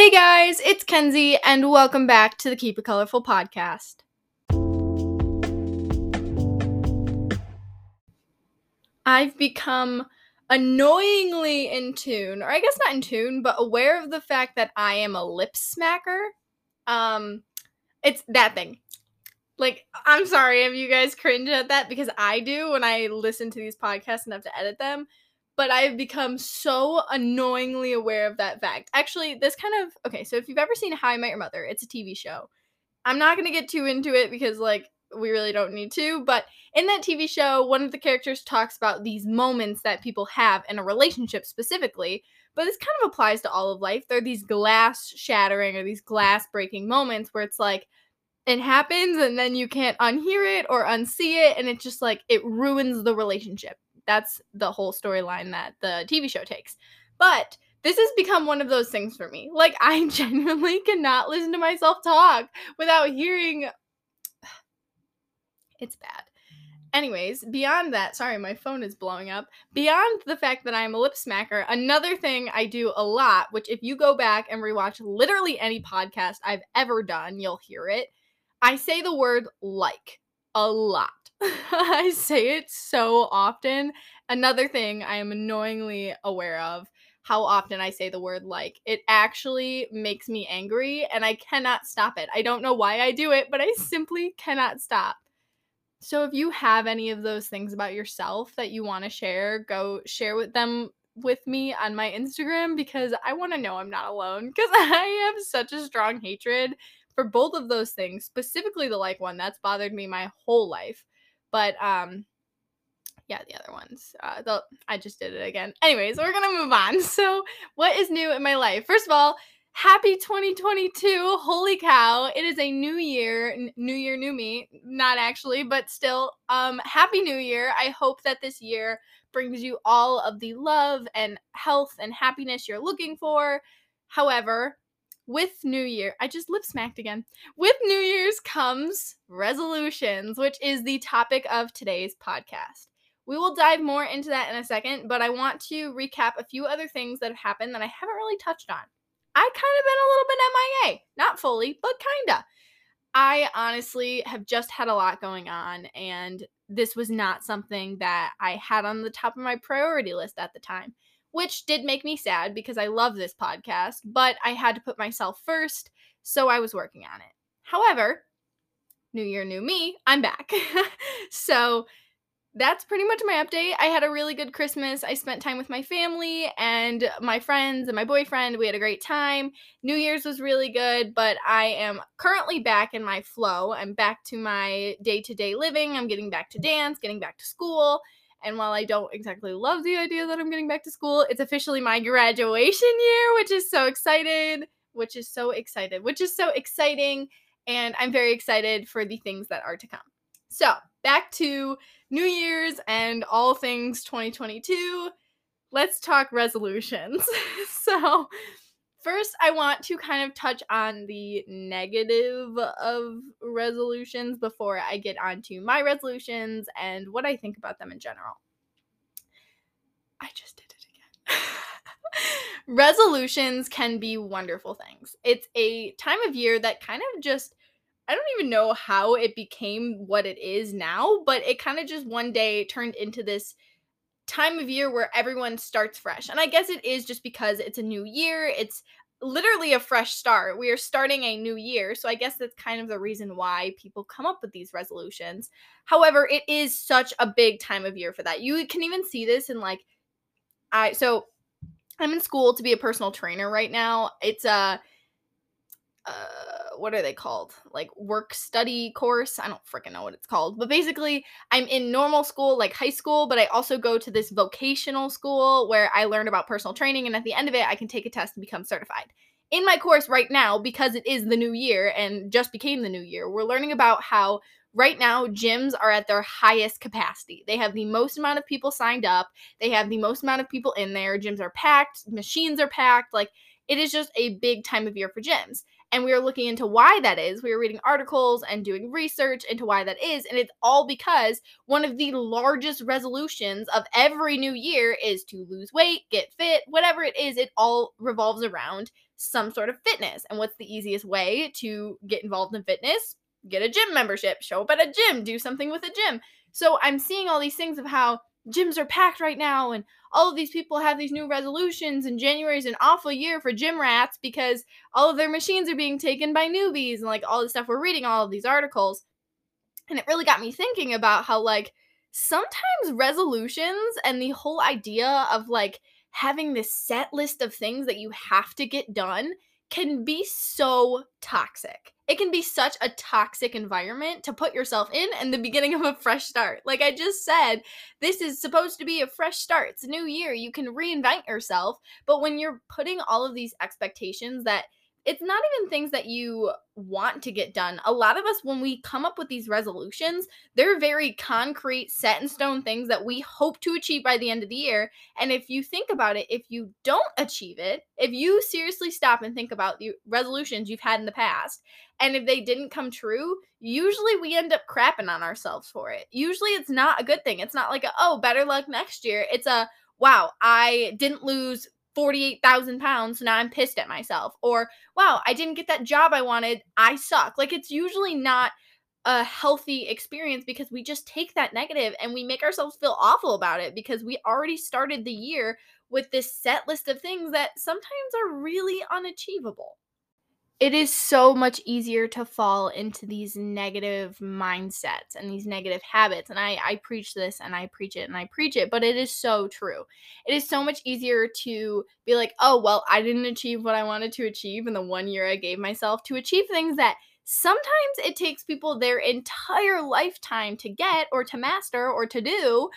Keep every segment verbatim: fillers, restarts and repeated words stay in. Hey guys, it's Kenzie, and welcome back to the Keep It Colorful podcast. I've become annoyingly in tune, or I guess not in tune, but aware of the fact that I am a lip smacker. Um, it's that thing. Like, I'm sorry if you guys cringe at that, because I do when I listen to these podcasts and have to edit them. But I've become so annoyingly aware of that fact. Actually, this kind of... Okay, so if you've ever seen How I Met Your Mother, it's a T V show. I'm not going to get too into it because, like, we really don't need to. But in that T V show, one of the characters talks about these moments that people have in a relationship specifically. But this kind of applies to all of life. There are these glass-shattering or these glass-breaking moments where it's like, it happens and then you can't unhear it or unsee it. And it's just like, it ruins the relationship. That's the whole storyline that the T V show takes. But this has become one of those things for me. Like, I genuinely cannot listen to myself talk without hearing... It's bad. Anyways, beyond that... Sorry, my phone is blowing up. Beyond the fact that I'm a lip smacker, another thing I do a lot, which if you go back and rewatch literally any podcast I've ever done, you'll hear it. I say the word like a lot. I say it so often. Another thing I am annoyingly aware of, how often I say the word like. It actually makes me angry, and I cannot stop it. I don't know why I do it, but I simply cannot stop. So if you have any of those things about yourself that you want to share, go share with them with me on my Instagram, because I want to know I'm not alone, because I have such a strong hatred for both of those things, specifically the like one. That's bothered me my whole life. But, um, yeah, the other ones, uh, the, I just did it again. Anyways, we're going to move on. So what is new in my life? First of all, happy twenty twenty-two. Holy cow. It is a new year, n- new year, new me, not actually, but still, um, happy new year. I hope that this year brings you all of the love and health and happiness you're looking for. However, with New Year, I just lip smacked again. With New Year's comes resolutions, which is the topic of today's podcast. We will dive more into that in a second, but I want to recap a few other things that have happened that I haven't really touched on. I've kind of been a little bit M I A. Not fully, but kinda. I honestly have just had a lot going on, and this was not something that I had on the top of my priority list at the time. Which did make me sad because I love this podcast, but I had to put myself first, so I was working on it. However, new year, new me, I'm back. So that's pretty much my update. I had a really good Christmas. I spent time with my family and my friends and my boyfriend. We had a great time. New Year's was really good, but I am currently back in my flow. I'm back to my day-to-day living. I'm getting back to dance, getting back to school. And while I don't exactly love the idea that I'm getting back to school, it's officially my graduation year, which is so excited, which is so excited, which is so exciting. And I'm very excited for the things that are to come. So back to New Year's and all things twenty twenty-two. Let's talk resolutions. So first, I want to kind of touch on the negative of resolutions before I get onto my resolutions and what I think about them in general. I just did it again. Resolutions can be wonderful things. It's a time of year that kind of just, I don't even know how it became what it is now, but it kind of just one day turned into this time of year where everyone starts fresh. And I guess it is just because it's a new year. It's literally a fresh start. We are starting a new year. So I guess that's kind of the reason why people come up with these resolutions. However, it is such a big time of year for that. You can even see this in like, I, so I'm in school to be a personal trainer right now. It's a, uh, what are they called? Like work study course. I don't freaking know what it's called, but basically I'm in normal school, like high school, but I also go to this vocational school where I learn about personal training. And at the end of it, I can take a test and become certified. In my course right now, because it is the new year and just became the new year, we're learning about how right now gyms are at their highest capacity. They have the most amount of people signed up. They have the most amount of people in there. Gyms are packed. Machines are packed. Like it is just a big time of year for gyms. And we were looking into why that is. We were reading articles and doing research into why that is. And it's all because one of the largest resolutions of every new year is to lose weight, get fit, whatever it is. It all revolves around some sort of fitness. And what's the easiest way to get involved in fitness? Get a gym membership, show up at a gym, do something with a gym. So I'm seeing all these things of how gyms are packed right now and all of these people have these new resolutions and January is an awful year for gym rats because all of their machines are being taken by newbies and like all this stuff. We're reading all of these articles and it really got me thinking about how like sometimes resolutions and the whole idea of like having this set list of things that you have to get done can be so toxic. It can be such a toxic environment to put yourself in and the beginning of a fresh start. Like I just said, this is supposed to be a fresh start. It's a new year. You can reinvent yourself. But when you're putting all of these expectations that it's not even things that you want to get done. A lot of us, when we come up with these resolutions, they're very concrete, set in stone things that we hope to achieve by the end of the year. And if you think about it, if you don't achieve it, if you seriously stop and think about the resolutions you've had in the past, and if they didn't come true, usually we end up crapping on ourselves for it. Usually it's not a good thing. It's not like, a, oh, better luck next year. It's a, wow, I didn't lose forty-eight thousand pounds, so now I'm pissed at myself. Or, wow, I didn't get that job I wanted. I suck. Like, it's usually not a healthy experience because we just take that negative and we make ourselves feel awful about it because we already started the year with this set list of things that sometimes are really unachievable. It is so much easier to fall into these negative mindsets and these negative habits. And I, I preach this and I preach it and I preach it, but it is so true. It is so much easier to be like, oh, well, I didn't achieve what I wanted to achieve in the one year I gave myself to achieve things that sometimes it takes people their entire lifetime to get or to master or to do.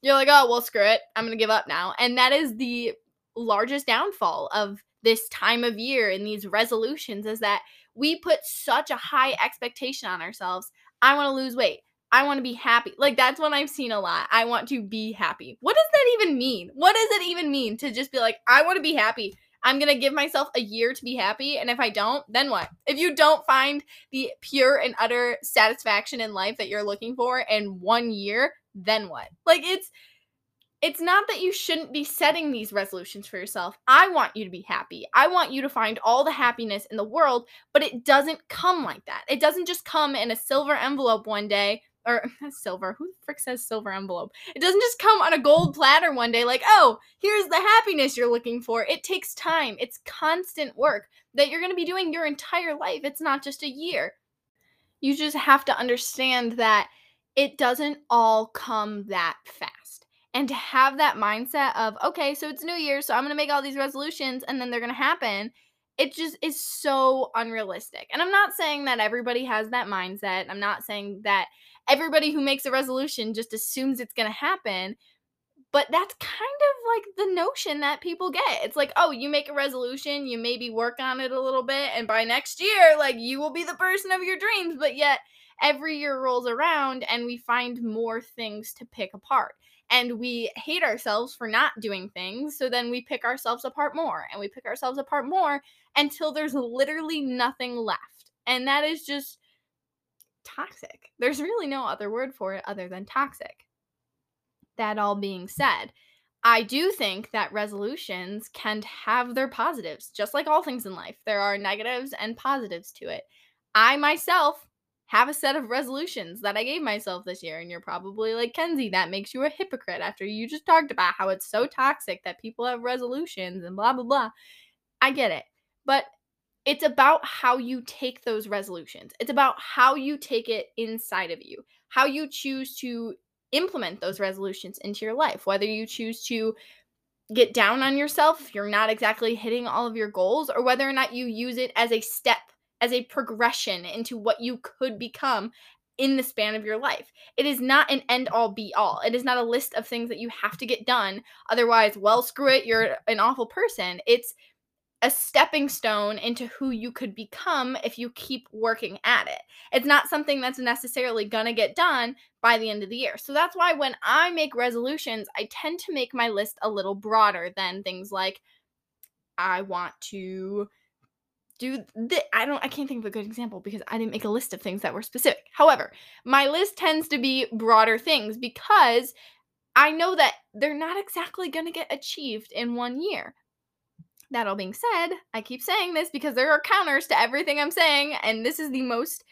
You're like, oh, well, screw it. I'm going to give up now. And that is the largest downfall of this time of year and these resolutions is that we put such a high expectation on ourselves. I want to lose weight. I want to be happy. Like that's what I've seen a lot. I want to be happy. What does that even mean? What does it even mean to just be like, I want to be happy. I'm going to give myself a year to be happy. And if I don't, then what? If you don't find the pure and utter satisfaction in life that you're looking for in one year, then what? Like it's It's not that you shouldn't be setting these resolutions for yourself. I want you to be happy. I want you to find all the happiness in the world, but it doesn't come like that. It doesn't just come in a silver envelope one day, or silver, who the frick says silver envelope? It doesn't just come on a gold platter one day like, oh, here's the happiness you're looking for. It takes time. It's constant work that you're going to be doing your entire life. It's not just a year. You just have to understand that it doesn't all come that fast. And to have that mindset of, okay, so it's New Year, so I'm going to make all these resolutions and then they're going to happen, it just is so unrealistic. And I'm not saying that everybody has that mindset. I'm not saying that everybody who makes a resolution just assumes it's going to happen. But that's kind of like the notion that people get. It's like, oh, you make a resolution, you maybe work on it a little bit, and by next year, like, you will be the person of your dreams. But yet, every year rolls around and we find more things to pick apart. And we hate ourselves for not doing things, so then we pick ourselves apart more, and we pick ourselves apart more until there's literally nothing left. And that is just toxic. There's really no other word for it other than toxic. That all being said, I do think that resolutions can have their positives, just like all things in life. There are negatives and positives to it. I myself have a set of resolutions that I gave myself this year. And you're probably like, Kenzie, that makes you a hypocrite after you just talked about how it's so toxic that people have resolutions and blah, blah, blah. I get it. But it's about how you take those resolutions. It's about how you take it inside of you, how you choose to implement those resolutions into your life, whether you choose to get down on yourself if you're not exactly hitting all of your goals, or whether or not you use it as a step, as a progression into what you could become in the span of your life. It is not an end-all be-all. It is not a list of things that you have to get done. Otherwise, well, screw it, you're an awful person. It's a stepping stone into who you could become if you keep working at it. It's not something that's necessarily gonna get done by the end of the year. So that's why when I make resolutions, I tend to make my list a little broader than things like, I want to do th- I don't I can't think of a good example because I didn't make a list of things that were specific. However, my list tends to be broader things because I know that they're not exactly going to get achieved in one year. That all being said, I keep saying this because there are counters to everything I'm saying, and this is the most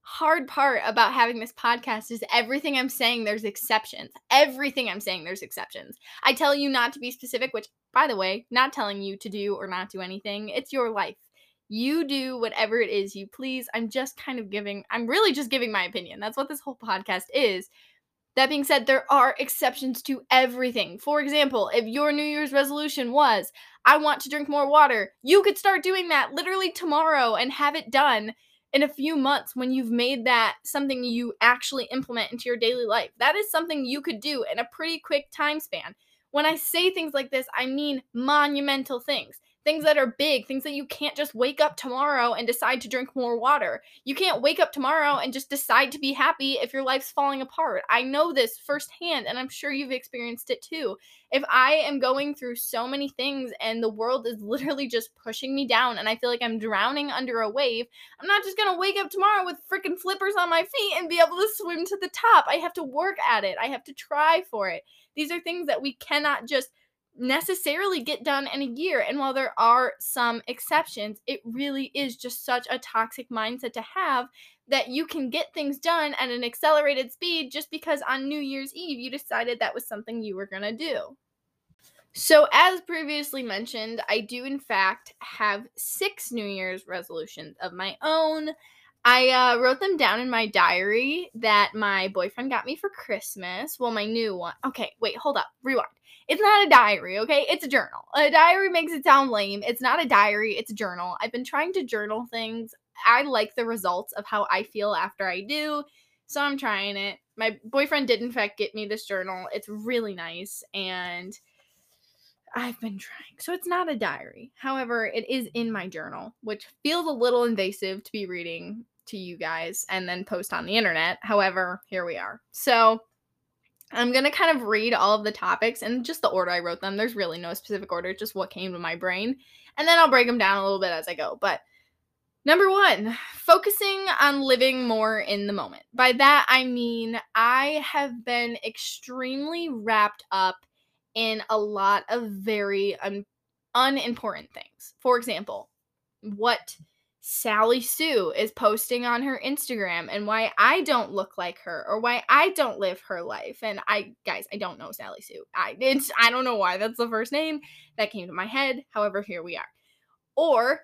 hard part about having this podcast is everything I'm saying, there's exceptions. Everything I'm saying, there's exceptions. I tell you not to be specific, which, by the way, not telling you to do or not do anything. It's your life. You do whatever it is you please. I'm just kind of giving, I'm really just giving my opinion. That's what this whole podcast is. That being said, there are exceptions to everything. For example, if your New Year's resolution was, I want to drink more water, you could start doing that literally tomorrow and have it done in a few months when you've made that something you actually implement into your daily life. That is something you could do in a pretty quick time span. When I say things like this, I mean monumental things. Things that are big, things that you can't just wake up tomorrow and decide to drink more water. You can't wake up tomorrow and just decide to be happy if your life's falling apart. I know this firsthand, and I'm sure you've experienced it too. If I am going through so many things and the world is literally just pushing me down and I feel like I'm drowning under a wave, I'm not just going to wake up tomorrow with freaking flippers on my feet and be able to swim to the top. I have to work at it. I have to try for it. These are things that we cannot just necessarily get done in a year. And while there are some exceptions, it really is just such a toxic mindset to have that you can get things done at an accelerated speed just because on New Year's Eve you decided that was something you were going to do. So as previously mentioned, I do in fact have six New Year's resolutions of my own. I uh, wrote them down in my diary that my boyfriend got me for Christmas. Well, my new one. Okay, wait, hold up. Rewind. It's not a diary, okay? It's a journal. A diary makes it sound lame. It's not a diary. It's a journal. I've been trying to journal things. I like the results of how I feel after I do, so I'm trying it. My boyfriend did, in fact, get me this journal. It's really nice, and I've been trying. So it's not a diary. However, it is in my journal, which feels a little invasive to be reading to you guys and then post on the internet. However, here we are. So I'm going to kind of read all of the topics and just the order I wrote them. There's really no specific order, just what came to my brain. And then I'll break them down a little bit as I go. But number one, focusing on living more in the moment. By that, I mean I have been extremely wrapped up in a lot of very un- unimportant things. For example, what Sally Sue is posting on her Instagram and why I don't look like her or why I don't live her life. And I, guys, I don't know Sally Sue. I, it's, I don't know why that's the first name that came to my head. However, here we are. Or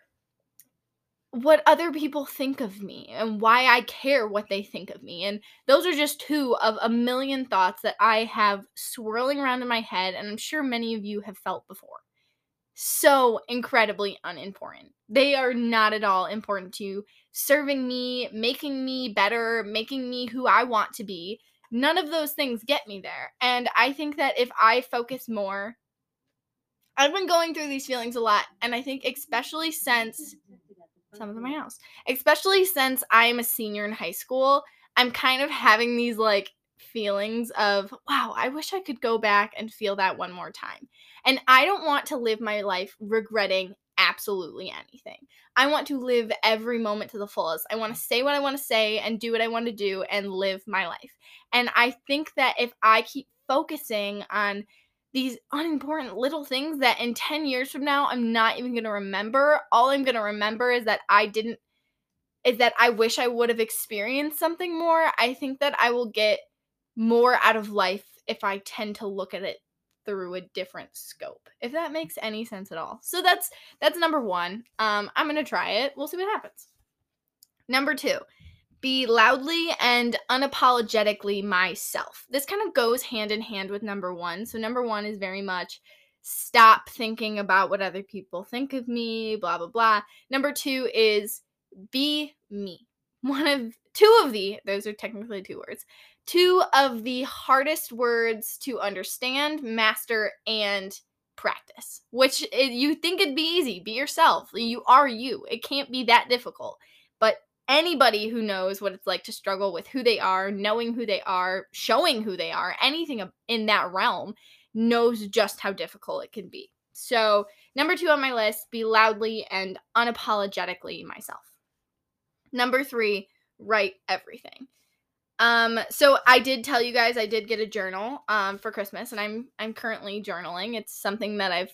what other people think of me and why I care what they think of me. And those are just two of a million thoughts that I have swirling around in my head, and I'm sure many of you have felt before. So incredibly unimportant. They are not at all important to serving me, making me better, making me who I want to be. None of those things get me there. And I think that if I focus more, I've been going through these feelings a lot, and I think especially since some of them in my house. Especially since I'm a senior in high school, I'm kind of having these like feelings of, wow, I wish I could go back and feel that one more time. And I don't want to live my life regretting absolutely anything. I want to live every moment to the fullest. I want to say what I want to say and do what I want to do and live my life. And I think that if I keep focusing on these unimportant little things that in ten years from now, I'm not even going to remember. All I'm going to remember is that I didn't, is that I wish I would have experienced something more. I think that I will get more out of life if I tend to look at it through a different scope, if that makes any sense at all. So that's, that's number one. Um, I'm going to try it. We'll see what happens. Number two, be loudly and unapologetically myself. This kind of goes hand in hand with number one. So number one is very much stop thinking about what other people think of me, blah, blah, blah. Number two is be me. One of two of the, those are technically two words, two of the hardest words to understand, master, and practice, which it, you think it'd be easy. Be yourself. You are you. It can't be that difficult, but anybody who knows what it's like to struggle with who they are, knowing who they are, showing who they are, anything in that realm knows just how difficult it can be. So number two on my list, be loudly and unapologetically myself. Number three, write everything. Um, so I did tell you guys I did get a journal um, for Christmas, and I'm I'm currently journaling. It's something that I've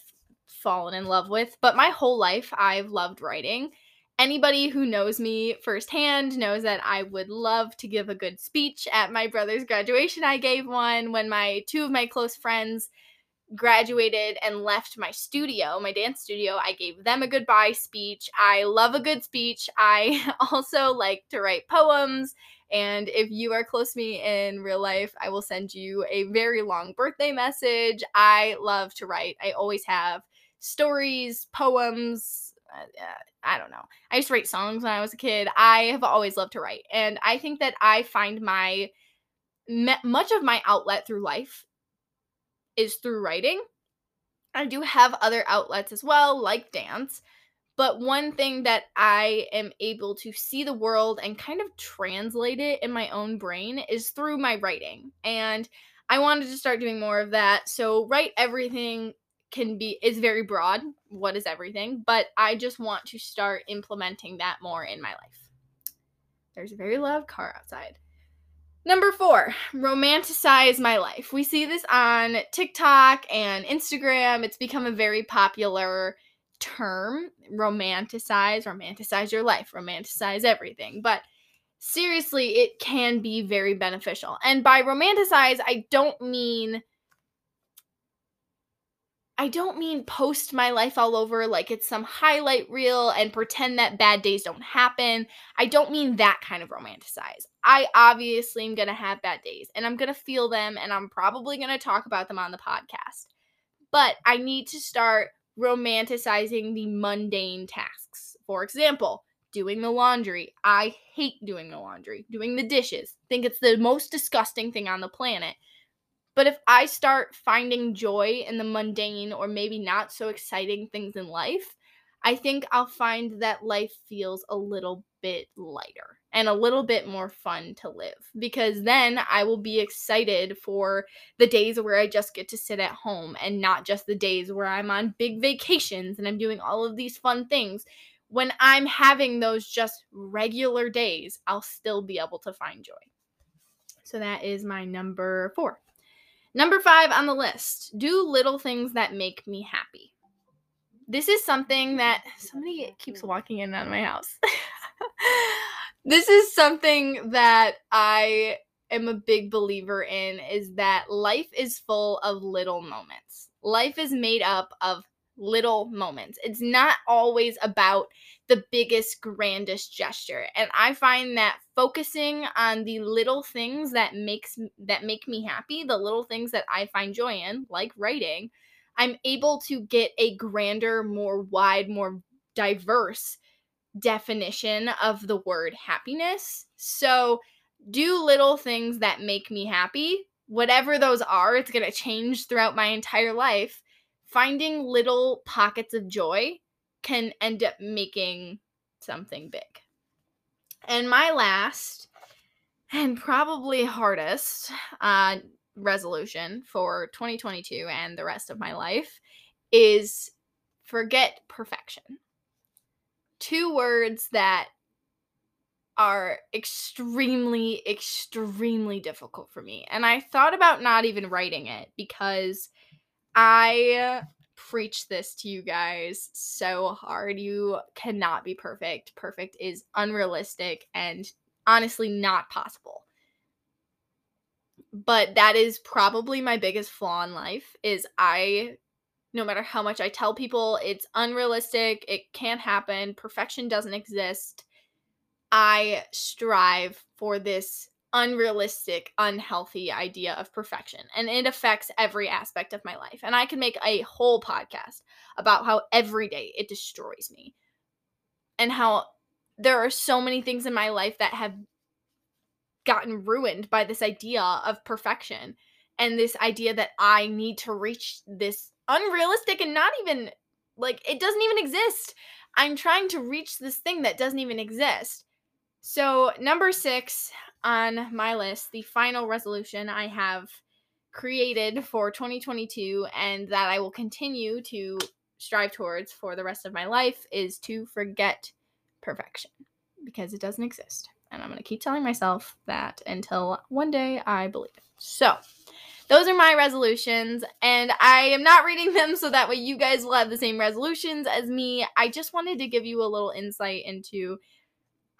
fallen in love with, but my whole life I've loved writing. Anybody who knows me firsthand knows that I would love to give a good speech. At my brother's graduation, I gave one. When my two of my close friends graduated and left my studio, my dance studio, I gave them a goodbye speech. I love a good speech. I also like to write poems. And if you are close to me in real life, I will send you a very long birthday message. I love to write. I always have stories, poems, I don't know. I used to write songs when I was a kid. I have always loved to write. And I think that I find my, much of my outlet through life is through writing. I do have other outlets as well, like dance. But one thing that I am able to see the world and kind of translate it in my own brain is through my writing. And I wanted to start doing more of that. So write everything can be is very broad. What is everything? But I just want to start implementing that more in my life. There's a very loud car outside. Number four, romanticize my life. We see this on TikTok and Instagram. It's become a very popular term. Romanticize, romanticize your life, romanticize everything. But seriously, it can be very beneficial. And by romanticize, I don't mean I don't mean post my life all over like it's some highlight reel and pretend that bad days don't happen. I don't mean that kind of romanticize. I obviously am going to have bad days and I'm going to feel them and I'm probably going to talk about them on the podcast. But I need to start romanticizing the mundane tasks. For example, doing the laundry. I hate doing the laundry. Doing the dishes. I think it's the most disgusting thing on the planet. But if I start finding joy in the mundane or maybe not so exciting things in life, I think I'll find that life feels a little bit lighter and a little bit more fun to live, because then I will be excited for the days where I just get to sit at home and not just the days where I'm on big vacations and I'm doing all of these fun things. When I'm having those just regular days, I'll still be able to find joy. So that is my number four. Number five on the list, do little things that make me happy. This is something that, somebody keeps walking in and out of my house. This is something that I am a big believer in, is that life is full of little moments. Life is made up of little moments. It's not always about the biggest, grandest gesture. And I find that focusing on the little things that makes that make me happy, the little things that I find joy in, like writing, I'm able to get a grander, more wide, more diverse definition of the word happiness. So do little things that make me happy. Whatever those are, it's going to change throughout my entire life. Finding little pockets of joy can end up making something big. And my last and probably hardest uh, resolution for twenty twenty-two and the rest of my life is forget perfection. Two words that are extremely, extremely difficult for me. And I thought about not even writing it because I preach this to you guys so hard. You cannot be perfect. Perfect is unrealistic and honestly not possible. But that is probably my biggest flaw in life, is I, no matter how much I tell people, it's unrealistic, it can't happen, perfection doesn't exist, I strive for this unrealistic, unhealthy idea of perfection. And it affects every aspect of my life. And I can make a whole podcast about how every day it destroys me. And how there are so many things in my life that have gotten ruined by this idea of perfection. And this idea that I need to reach this unrealistic and not even, like, it doesn't even exist. I'm trying to reach this thing that doesn't even exist. So number six on my list, the final resolution I have created for twenty twenty-two and that I will continue to strive towards for the rest of my life, is to forget perfection, because it doesn't exist. And I'm going to keep telling myself that until one day I believe it. So those are my resolutions, and I am not reading them so that way you guys will have the same resolutions as me. I just wanted to give you a little insight into,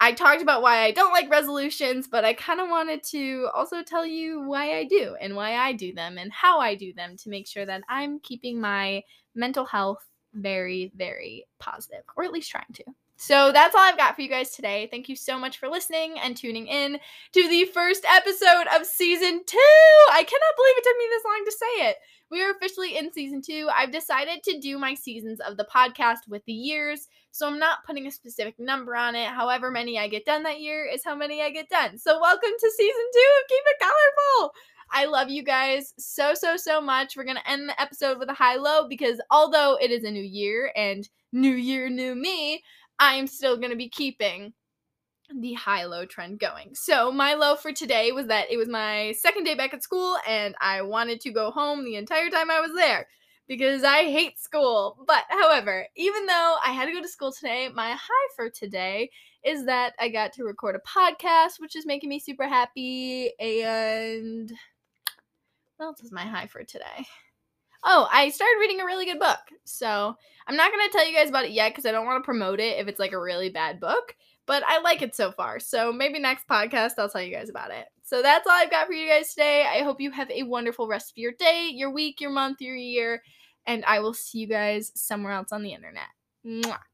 I talked about why I don't like resolutions, but I kind of wanted to also tell you why I do and why I do them and how I do them to make sure that I'm keeping my mental health very, very positive, or at least trying to. So that's all I've got for you guys today. Thank you so much for listening and tuning in to the first episode of season two. I cannot believe it took me this long to say it. We are officially in season two. I've decided to do my seasons of the podcast with the years, so I'm not putting a specific number on it. However many I get done that year is how many I get done. So welcome to season two of Keep It Colorful. I love you guys so, so, so much. We're going to end the episode with a high-low because although it is a new year and new year, new me, I am still going to be keeping the high-low trend going. So my low for today was that it was my second day back at school, and I wanted to go home the entire time I was there because I hate school. But however, even though I had to go to school today, my high for today is that I got to record a podcast, which is making me super happy. And what else is my high for today? Oh, I started reading a really good book, so I'm not going to tell you guys about it yet because I don't want to promote it if it's like a really bad book, but I like it so far, so maybe next podcast I'll tell you guys about it. So that's all I've got for you guys today. I hope you have a wonderful rest of your day, your week, your month, your year, and I will see you guys somewhere else on the internet. Mwah.